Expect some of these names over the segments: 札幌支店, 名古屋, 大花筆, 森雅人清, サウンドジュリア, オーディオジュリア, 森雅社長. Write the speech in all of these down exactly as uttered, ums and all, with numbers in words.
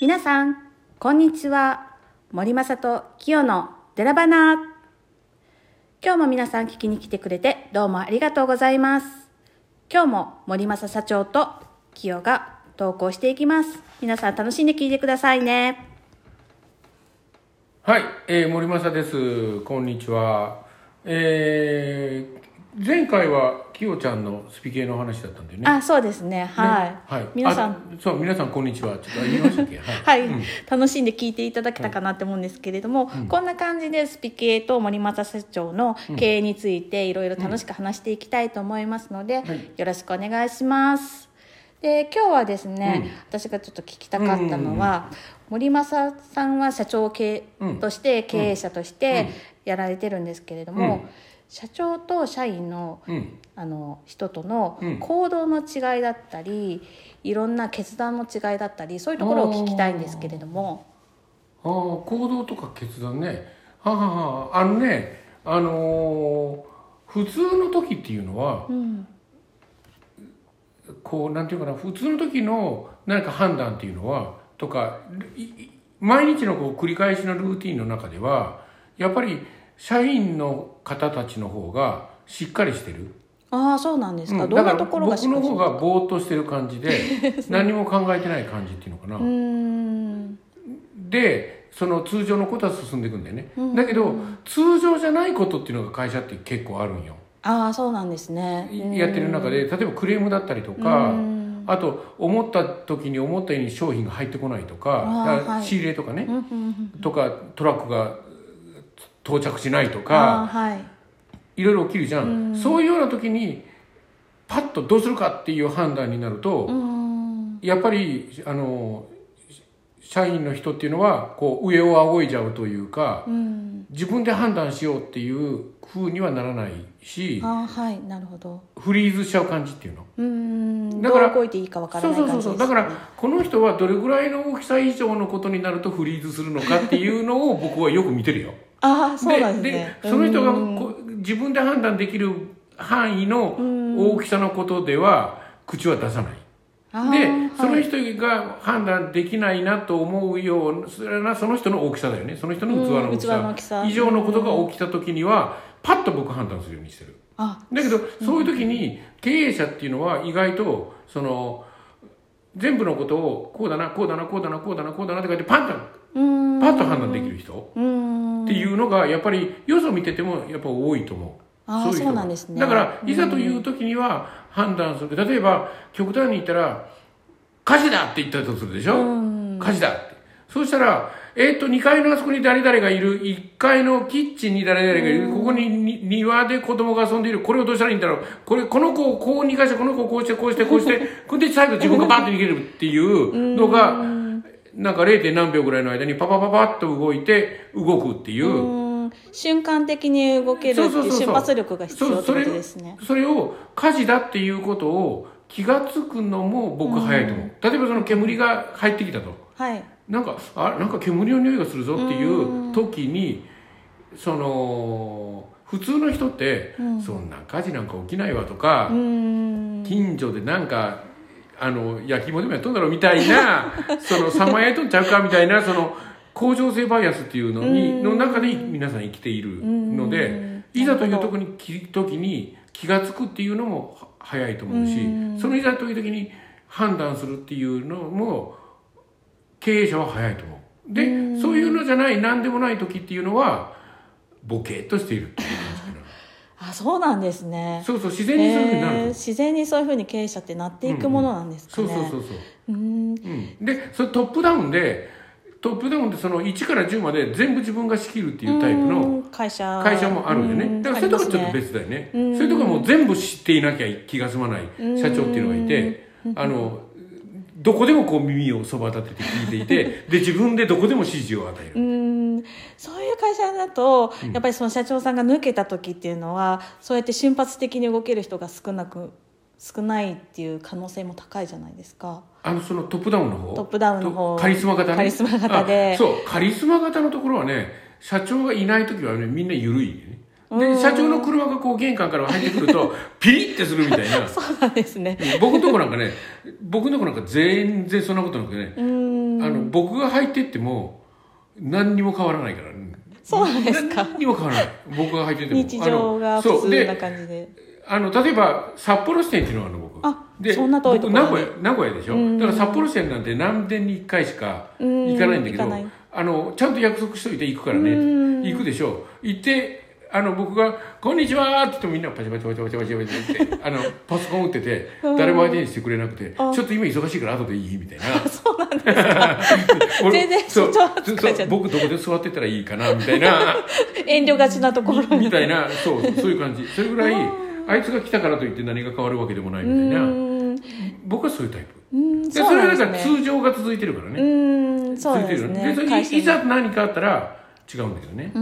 皆さんこんにちは。森雅人清のデラバナ。今日も皆さん聞きに来てくれてどうもありがとうございます。今日も森雅社長と清が投稿していきます。皆さん楽しんで聞いてくださいね。はい、えー、森雅です。こんにちは。えー、前回は清ちゃんのスピ系の話だったんだよね。あ、そうですね。はい、ね、はい、皆さん、そう、皆さんこんにちは。ちょっと言いましたっけ？はい、はい、うん、楽しんで聞いていただけたかなって思うんですけれども、はい、こんな感じでスピ系と森雅社長の経営についていろいろ楽しく話していきたいと思いますので、うんうん、はい、よろしくお願いします。で、今日はですね、うん、私がちょっと聞きたかったのは、うんうんうん、森雅さんは社長経、うん、として経営者としてやられてるんですけれども、うんうん、社長と社員 の,、うん、あの人との行動の違いだったり、うん、いろんな決断の違いだったり、そういうところを聞きたいんですけれども。ああ、行動とか決断ね。はははあのね、あのー、普通の時っていうのは、うん、こうなんていうかな、普通の時の何か判断っていうのはとか、毎日のこう繰り返しのルーティンの中ではやっぱり社員の方たちの方がしっかりしてる。ああ、そうなんですか。うん、どんなところがしっかりしてるか。僕の方がぼーっとしてる感じで何も考えてない感じっていうのかな。うーん、でその通常のことは進んでいくんだよね、うん、だけど通常じゃないことっていうのが会社って結構あるんよ。ああ、そうなんですね。やってる中で例えばクレームだったりとか、あと思った時に思ったように商品が入ってこないとか、はい、仕入れとかね、とかトラックが到着しないとか、はい、いろいろ起きるじゃん。そういうような時にパッとどうするかっていう判断になると、やっぱりあの社員の人っていうのはこう上を仰いじゃうというか、うん、自分で判断しようっていう風にはならないし、あ、はい、なるほど、フリーズしちゃう感じっていうの。うーん、だからどう動いていいかわからない感じです、ね、そうそうそう。だからこの人はどれぐらいの大きさ以上のことになるとフリーズするのかっていうのを僕はよく見てるよ。あ、そうなんですね。で、でその人がこう自分で判断できる範囲の大きさのことでは口は出さない。で、はい、その人が判断できないなと思うような、それはその人の大きさだよね。その人の器の大きさ、うん、器の大きさ以上のことが起きた時には、パッと僕判断するようにしてる。あ、だけど、そういう時に経営者っていうのは意外と、その、全部のことをこうだな、こうだな、こうだな、こうだな、こうだなって書いて、パッと、パッと判断できる人っていうのが、やっぱり、よそ見ててもやっぱ多いと思う。あ、そういう人。そうなんですね。だからいざという時には判断する。例えば極端に言ったら火事だって言ったとするでしょ、うん、火事だって。そうしたらえっ、ー、とにかいのあそこに誰々がいる、いっかいのキッチンに誰々がいる、うん、ここに庭で子供が遊んでいる、これをどうしたらいいんだろう、これこの子をこう逃がして、この子をこうしてこうしてこうしてこれで最後自分がバーッと逃げるっていうのが、うん、なんか れいてん 何秒ぐらいの間にパパパパッと動いて動くっていう、うん、瞬間的に動けるっていう瞬発力が必要ってことですね。それを火事だっていうことを気がつくのも僕早いと思う、うん、例えばその煙が入ってきたと、はい、なんかあ、なんか煙の匂いがするぞっていう時に、その普通の人って、うん、そんな火事なんか起きないわとか、うん、近所でなんかあの焼き芋でもやっとんだろうみたいなそのさんまん円やっとんちゃうかみたいな、その恒常性バイアスっていうのにの中で皆さん生きているので、いざという時に、時に気が付くっていうのも早いと思うし、そのいざという時に判断するっていうのも経営者は早いと思う。で、そういうのじゃない何でもない時っていうのはボケっとしているっていう感じかな。あ、そうなんですね。そうそう、自然にそういうふうになる、えー、自然にそういうふうに経営者ってなっていくものなんですかね。うんうん、そうそうそうそう。うん、うん、で、それトップダウンでトップダウンでそのいちからじゅうまで全部自分が仕切るっていうタイプの会社もあるんでね。だからそういうとこはちょっと別だよね。そういうとこはもう全部知っていなきゃ気が済まない社長っていうのがいて、あのどこでもこう耳をそば立てて聞いていてで自分でどこでも指示を与える。うん、そういう会社だとやっぱりその社長さんが抜けた時っていうのは、そうやって瞬発的に動ける人が少なく少ないっていう可能性も高いじゃないですか。あのそのトップダウンの方、トップダウンの方、カリスマ型ね、カリスマ型で、そうカリスマ型のところはね、社長がいない時はねみんな緩いね。で社長の車がこう玄関から入ってくるとピリッてするみたいな。そうなんですね。僕のとこなんかね、僕のとこなんか全然そんなことなくてね。あの僕が履いてっても何にも変わらないから。そうなんですか。何にも変わらない。僕が履いてても日常が普通な感じで。あの例えば札幌支店っていうのがあるの僕。あ、でそんな遠いところに。僕名古屋名古屋でしょ。だから札幌支店なんて何年にいっかいしか行かないんだけど、あのちゃんと約束しといて行くからね。行くでしょ。行って。あの僕がこんにちはって言ってもみんなパチパチパチパチパチパチってあのパソコン打ってて誰も相手にしてくれなくて、ちょっと今忙しいから後でいいみたいな。そうなんですか。全然そうそう僕どこで座ってたらいいかなみたいな遠慮がちなところみたいな、そうそういう感じ。それぐらいあいつが来たからといって何が変わるわけでもないみたいな。僕はそういうタイプ。それはだから通常が続いてるからね。そうですね。別にいざ何かあったら違うんだけどね。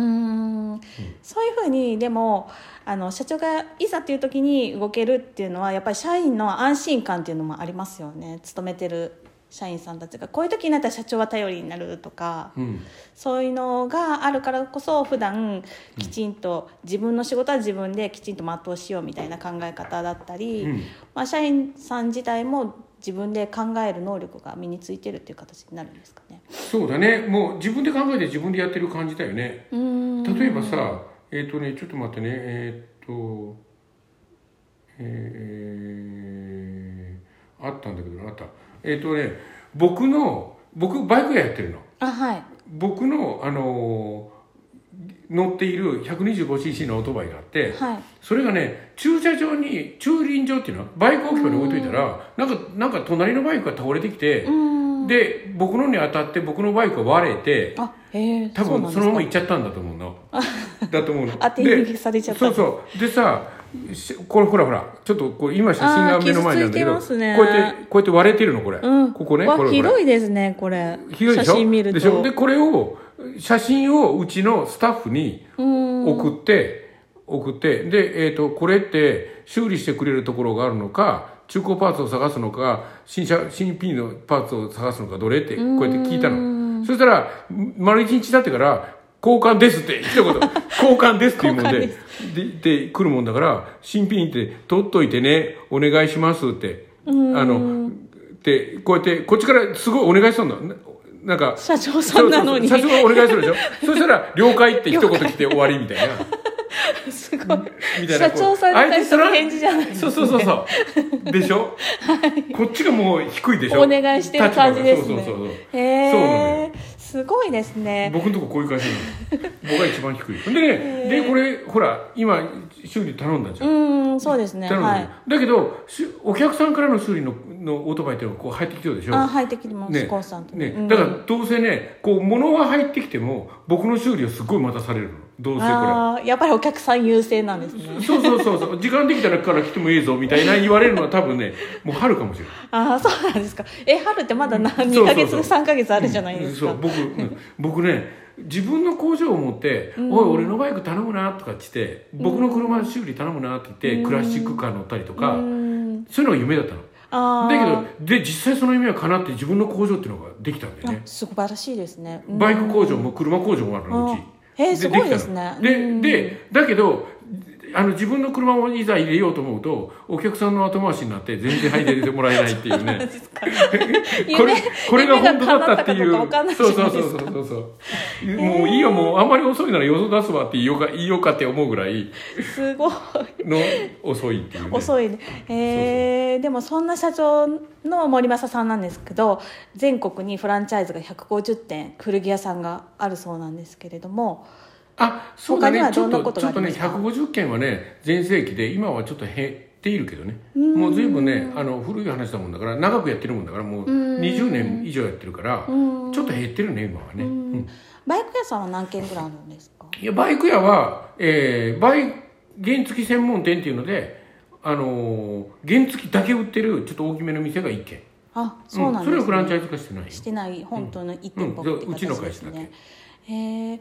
そういうふうにでもあの社長がいざっていう時に動けるっていうのはやっぱり社員の安心感っていうのもありますよね。勤めてる社員さんたちがこういう時になったら社長は頼りになるとか、うん、そういうのがあるからこそ普段きちんと自分の仕事は自分できちんと全うしようみたいな考え方だったり、うんまあ、社員さん自体も自分で考える能力が身についてるっていう形になるんですかね。そうだね。もう自分で考えて自分でやってる感じだよね。うーん例えばさ、えっとね、ちょっと待ってね、えっと、えー、あったんだけどあった。えっとね、僕の僕バイク屋やってるの。あ、はい。僕のあの乗っている ひゃくにじゅうごシーシー のオートバイがあって、はい、それがね駐車場に駐輪場っていうのはバイク置き場に置いといたらなんかなんか隣のバイクが倒れてきて、で僕のに当たって僕のバイクが割れて、あ、多分そのまま行っちゃったんだと思うの。だと思うの。当て逃げされちゃった。そうそう。でさ、これほらほらちょっとこれ今写真が目の前なんだけど、ね、こうやってこうやって割れてるのこれ。うん、ここね。これ広いですねこれ。広いでしょ。写真見ると。でしょ。でこれを写真をうちのスタッフに送って送ってで、えーと、これって修理してくれるところがあるのか中古パーツを探すのか新車新品のパーツを探すのかどれってこうやって聞いたの。そしたら丸一日経ってから交換ですって一言交換ですっていうもんでで、で来るもんだから新品って取っといてねお願いしますってあのでこうやってこっちからすごいお願いしたんだ。なんか社長さんなのに社長がお願いするでしょそしたら了解って一言来て終わりみたいなすごいみたいな社長さんに対する返事じゃないですね。そうそうそうそうでしょ、はい、こっちがもう低いでしょお願いしてる感じですね。そうそうそうそうへえすごいですね。僕のとここういう感じなの僕が一番低いでねでこれほら今修理頼んだじゃん。うんそうですね、はい、だけどお客さんからの修理ののオートバイっていうのがこう入ってきてるでしょ。あ入ってきてます、ねコーさんとね、うん、だからどうせねこう物は入ってきても僕の修理をすごい待たされるのどうせこれあやっぱりお客さん優勢なんですね。そうそうそうそう時間できたらから来てもいいぞみたいな言われるのは多分ねもう春かもしれない。あそうなんですか。え春ってまだ何にかげつさんかげつあるじゃないですか、うん、そう僕、うん、僕ね自分の工場を持って「おい俺のバイク頼むな」とかって言って「僕の車修理頼むな」って言ってクラシックカー乗ったりとかそういうのが夢だったの。あだけどで実際その夢は叶って自分の工場っていうのができたんだよね。素晴らしいですね。バイク工場も車工場もあるのうち。えー、すごいですね。ででだけどあの自分の車をいざ入れようと思うとお客さんの後回しになって全然入れてもらえないっていうねこれこれが本当だったっていうそうそうそうそうそう、えー、もういいよもうあんまり遅いならよそ出すわって言いようか言いようかって思うぐらいすごいの遅いっていう、ね、遅いね、えー、そうそうでもそんな社長の森正さんなんですけど全国にフランチャイズがひゃくごじゅってん古着屋さんがあるそうなんですけれども。あそうだね、ちょっとちょっとねひゃくごじゅっけんはね全盛期で今はちょっと減っているけどねもう随分ねあの古い話だもんだから長くやってるもんだからもうにじゅうねん以上やってるからちょっと減ってるね今はね、うん、バイク屋さんは何軒ぐらいあるんですか。いやバイク屋は、えー、バイ原付専門店っていうので、あのー、原付だけ売ってるちょっと大きめの店がいっけん。あそうなんですね、うん、それをフランチャイズ化してないしてない本当のいってんぽって形ですね。へえ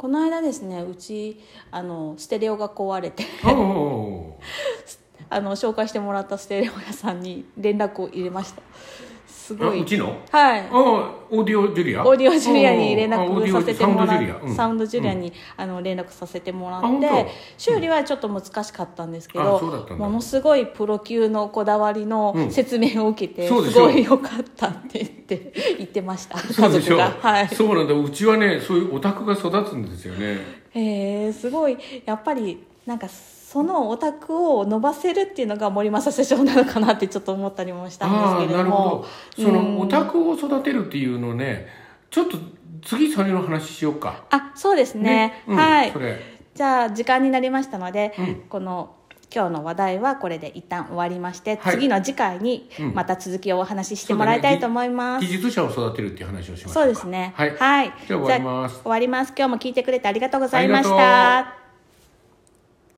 この間ですねうちあのステレオが壊れてあの紹介してもらったステレオ屋さんに連絡を入れました。すごい。うちの？はい。あ、オーディオジュリア？オーディオジュリアに連絡させてもらって、サウンドジュリアにあの連絡させてもらって、修理はちょっと難しかったんですけど、ものすごいプロ級のこだわりの説明を受けて、すごい良かったって言って言ってました。家族が。はい。そうなんだ。うちはね、そういうオタクが育つんですよね。へえ、すごい。やっぱりなんか。そのオタクを伸ばせるっていうのが森正社長なのかなってちょっと思ったりもしたんですけれども、あ、なるほど。そのオタクを育てるっていうのね、ちょっと次それの話しようか。あ、そうです ね, ね、うん、はい。それじゃあ時間になりましたので、うん、この今日の話題はこれで一旦終わりまして、はい、次の次回にまた続きをお話ししてもらいたいと思います、うん、そうだね、技術者を育てるっていう話をしましたか。そうですね、はい、はい、じゃあ終わります。終わります。今日も聞いてくれてありがとうございました。